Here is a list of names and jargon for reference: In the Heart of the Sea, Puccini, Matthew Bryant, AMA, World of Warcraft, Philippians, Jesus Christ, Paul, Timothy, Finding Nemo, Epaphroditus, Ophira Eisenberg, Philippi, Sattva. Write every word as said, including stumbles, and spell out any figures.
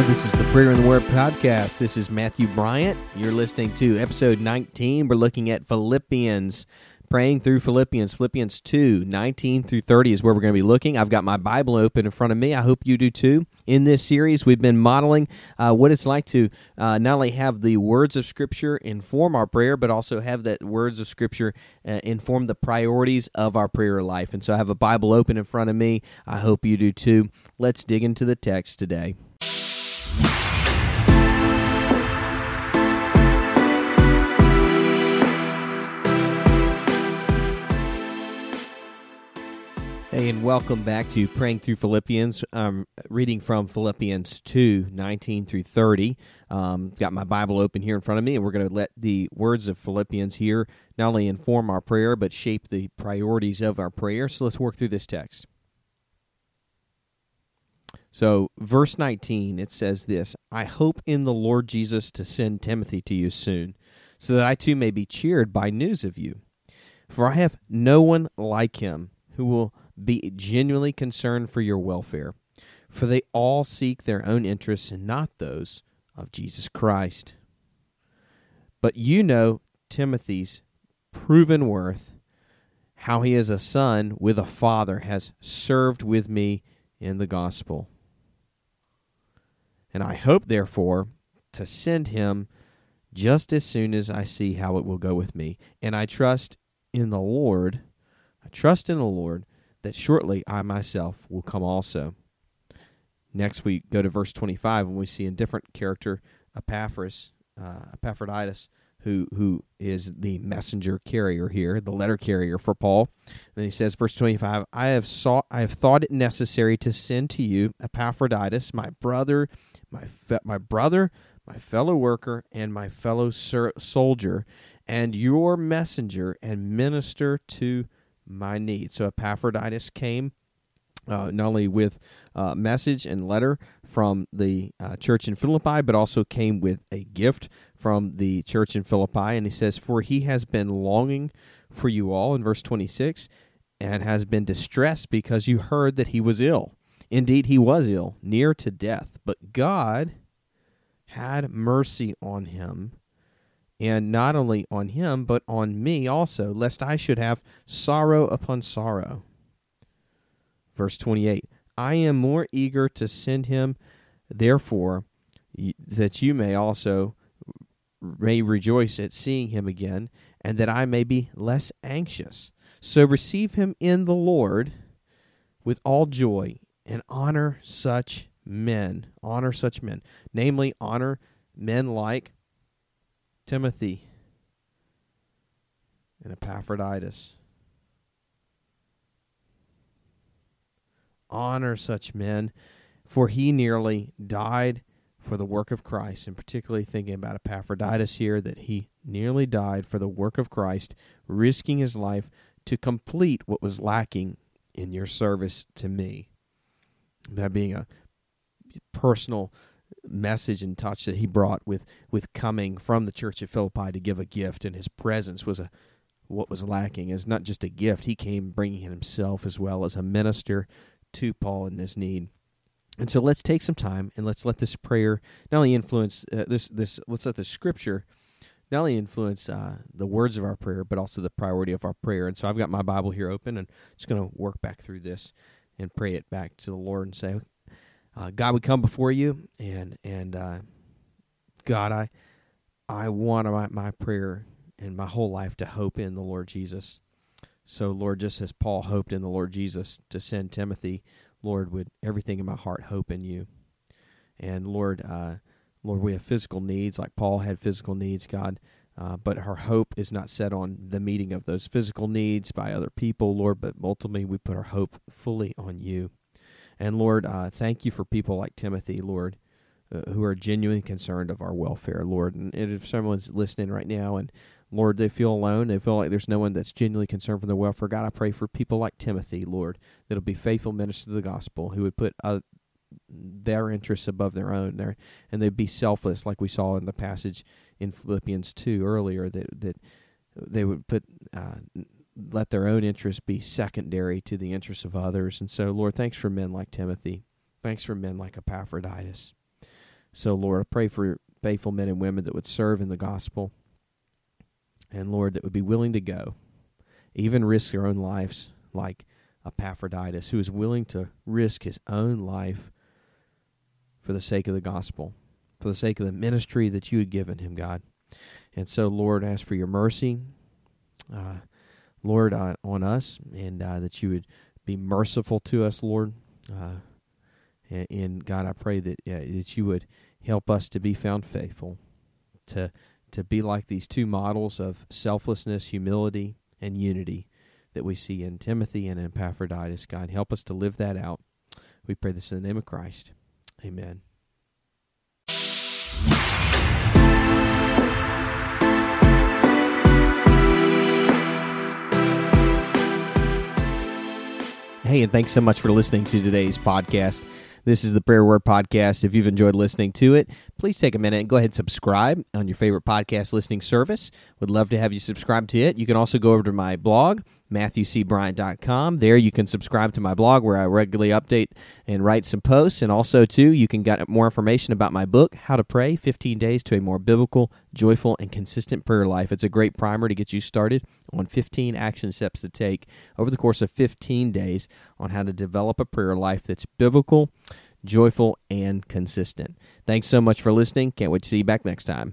Hello, this is the Prayer and the Word podcast. This is Matthew Bryant. You're listening to episode nineteen. We're looking at Philippians, praying through Philippians. Philippians two, nineteen through thirty is where we're going to be looking. I've got my Bible open in front of me. I hope you do too. In this series, we've been modeling uh, what it's like to uh, not only have the words of Scripture inform our prayer, but also have that words of Scripture uh, inform the priorities of our prayer life. And so I have a Bible open in front of me. I hope you do too. Let's dig into the text today. Hey, and welcome back to Praying Through Philippians. I'm reading from Philippians two, nineteen through thirty. Um, got my Bible open here in front of me, and we're going to let the words of Philippians here not only inform our prayer, but shape the priorities of our prayer. So let's work through this text. So verse nineteen, it says this, "I hope in the Lord Jesus to send Timothy to you soon, so that I too may be cheered by news of you. For I have no one like him who will be genuinely concerned for your welfare, for they all seek their own interests and not those of Jesus Christ. But you know Timothy's proven worth, how he as a son with a father has served with me in the gospel. And I hope, therefore, to send him just as soon as I see how it will go with me. And I trust in the Lord, I trust in the Lord, that shortly I myself will come also." Next we go to verse twenty-five, and we see a different character, Epaphras, uh, Epaphroditus, who, who is the messenger carrier here, the letter carrier for Paul. And he says, verse twenty-five, I have sought, I have thought it necessary to send to you Epaphroditus, my brother, my fe- my brother, my fellow worker, and my fellow ser- soldier, and your messenger and minister to my need. So Epaphroditus came uh, not only with a message and letter from the uh, church in Philippi, but also came with a gift from the church in Philippi. And he says, "For he has been longing for you all," in verse twenty-six, "and has been distressed because you heard that he was ill. Indeed, he was ill, near to death. But God had mercy on him, and not only on him, but on me also, lest I should have sorrow upon sorrow." Verse twenty-eight, "I am more eager to send him, therefore, that you may also may rejoice at seeing him again, and that I may be less anxious. So receive him in the Lord with all joy, and honor such men," honor such men, namely, honor men like Timothy and Epaphroditus. Honor such men, for he nearly died for the work of Christ, and particularly thinking about Epaphroditus here, that he nearly died for the work of Christ, risking his life to complete what was lacking in your service to me. That being a personal message and touch that he brought with with coming from the church at Philippi to give a gift, and his presence was a what was lacking. It's not just a gift. He came bringing himself as well as a minister to Paul in this need. And so let's take some time and let's let this prayer not only influence uh, this this let's let the scripture not only influence uh, the words of our prayer, but also the priority of our prayer. And so I've got my Bible here open, and I'm just going to work back through this and pray it back to the Lord and say, Uh, God, we come before you, and and uh, God, I I want my, my prayer and my whole life to hope in the Lord Jesus. So, Lord, just as Paul hoped in the Lord Jesus to send Timothy, Lord, would everything in my heart hope in you. And, Lord, uh, Lord, we have physical needs, like Paul had physical needs, God, uh, but our hope is not set on the meeting of those physical needs by other people, Lord, but ultimately we put our hope fully on you. And Lord, uh, thank you for people like Timothy, Lord, uh, who are genuinely concerned of our welfare, Lord. And if someone's listening right now and, Lord, they feel alone, they feel like there's no one that's genuinely concerned for their welfare, God, I pray for people like Timothy, Lord, that'll be faithful ministers of the gospel, who would put uh, their interests above their own, their, and they'd be selfless, like we saw in the passage in Philippians two earlier, that that they would put... Uh, let their own interests be secondary to the interests of others. And so, Lord, thanks for men like Timothy. Thanks for men like Epaphroditus. So, Lord, I pray for faithful men and women that would serve in the gospel, and, Lord, that would be willing to go, even risk their own lives, like Epaphroditus, who is willing to risk his own life for the sake of the gospel, for the sake of the ministry that you had given him, God. And so, Lord, I ask for your mercy, uh, Lord, uh, on us, and uh, that you would be merciful to us, Lord. Uh, and, and, God, I pray that uh, that you would help us to be found faithful, to to be like these two models of selflessness, humility, and unity that we see in Timothy and in Epaphroditus. God, help us to live that out. We pray this in the name of Christ. Amen. Hey, and thanks so much for listening to today's podcast. This is the Prayer Word Podcast. If you've enjoyed listening to it, please take a minute and go ahead and subscribe on your favorite podcast listening service. Would love to have you subscribe to it. You can also go over to my blog, Matthew C Bryant dot com. There you can subscribe to my blog where I regularly update and write some posts. And also, too, you can get more information about my book, How to Pray, fifteen days to a More Biblical, Joyful, and Consistent Prayer Life. It's a great primer to get you started on fifteen action steps to take over the course of fifteen days on how to develop a prayer life that's biblical, joyful, and consistent. Thanks so much for listening. Can't wait to see you back next time.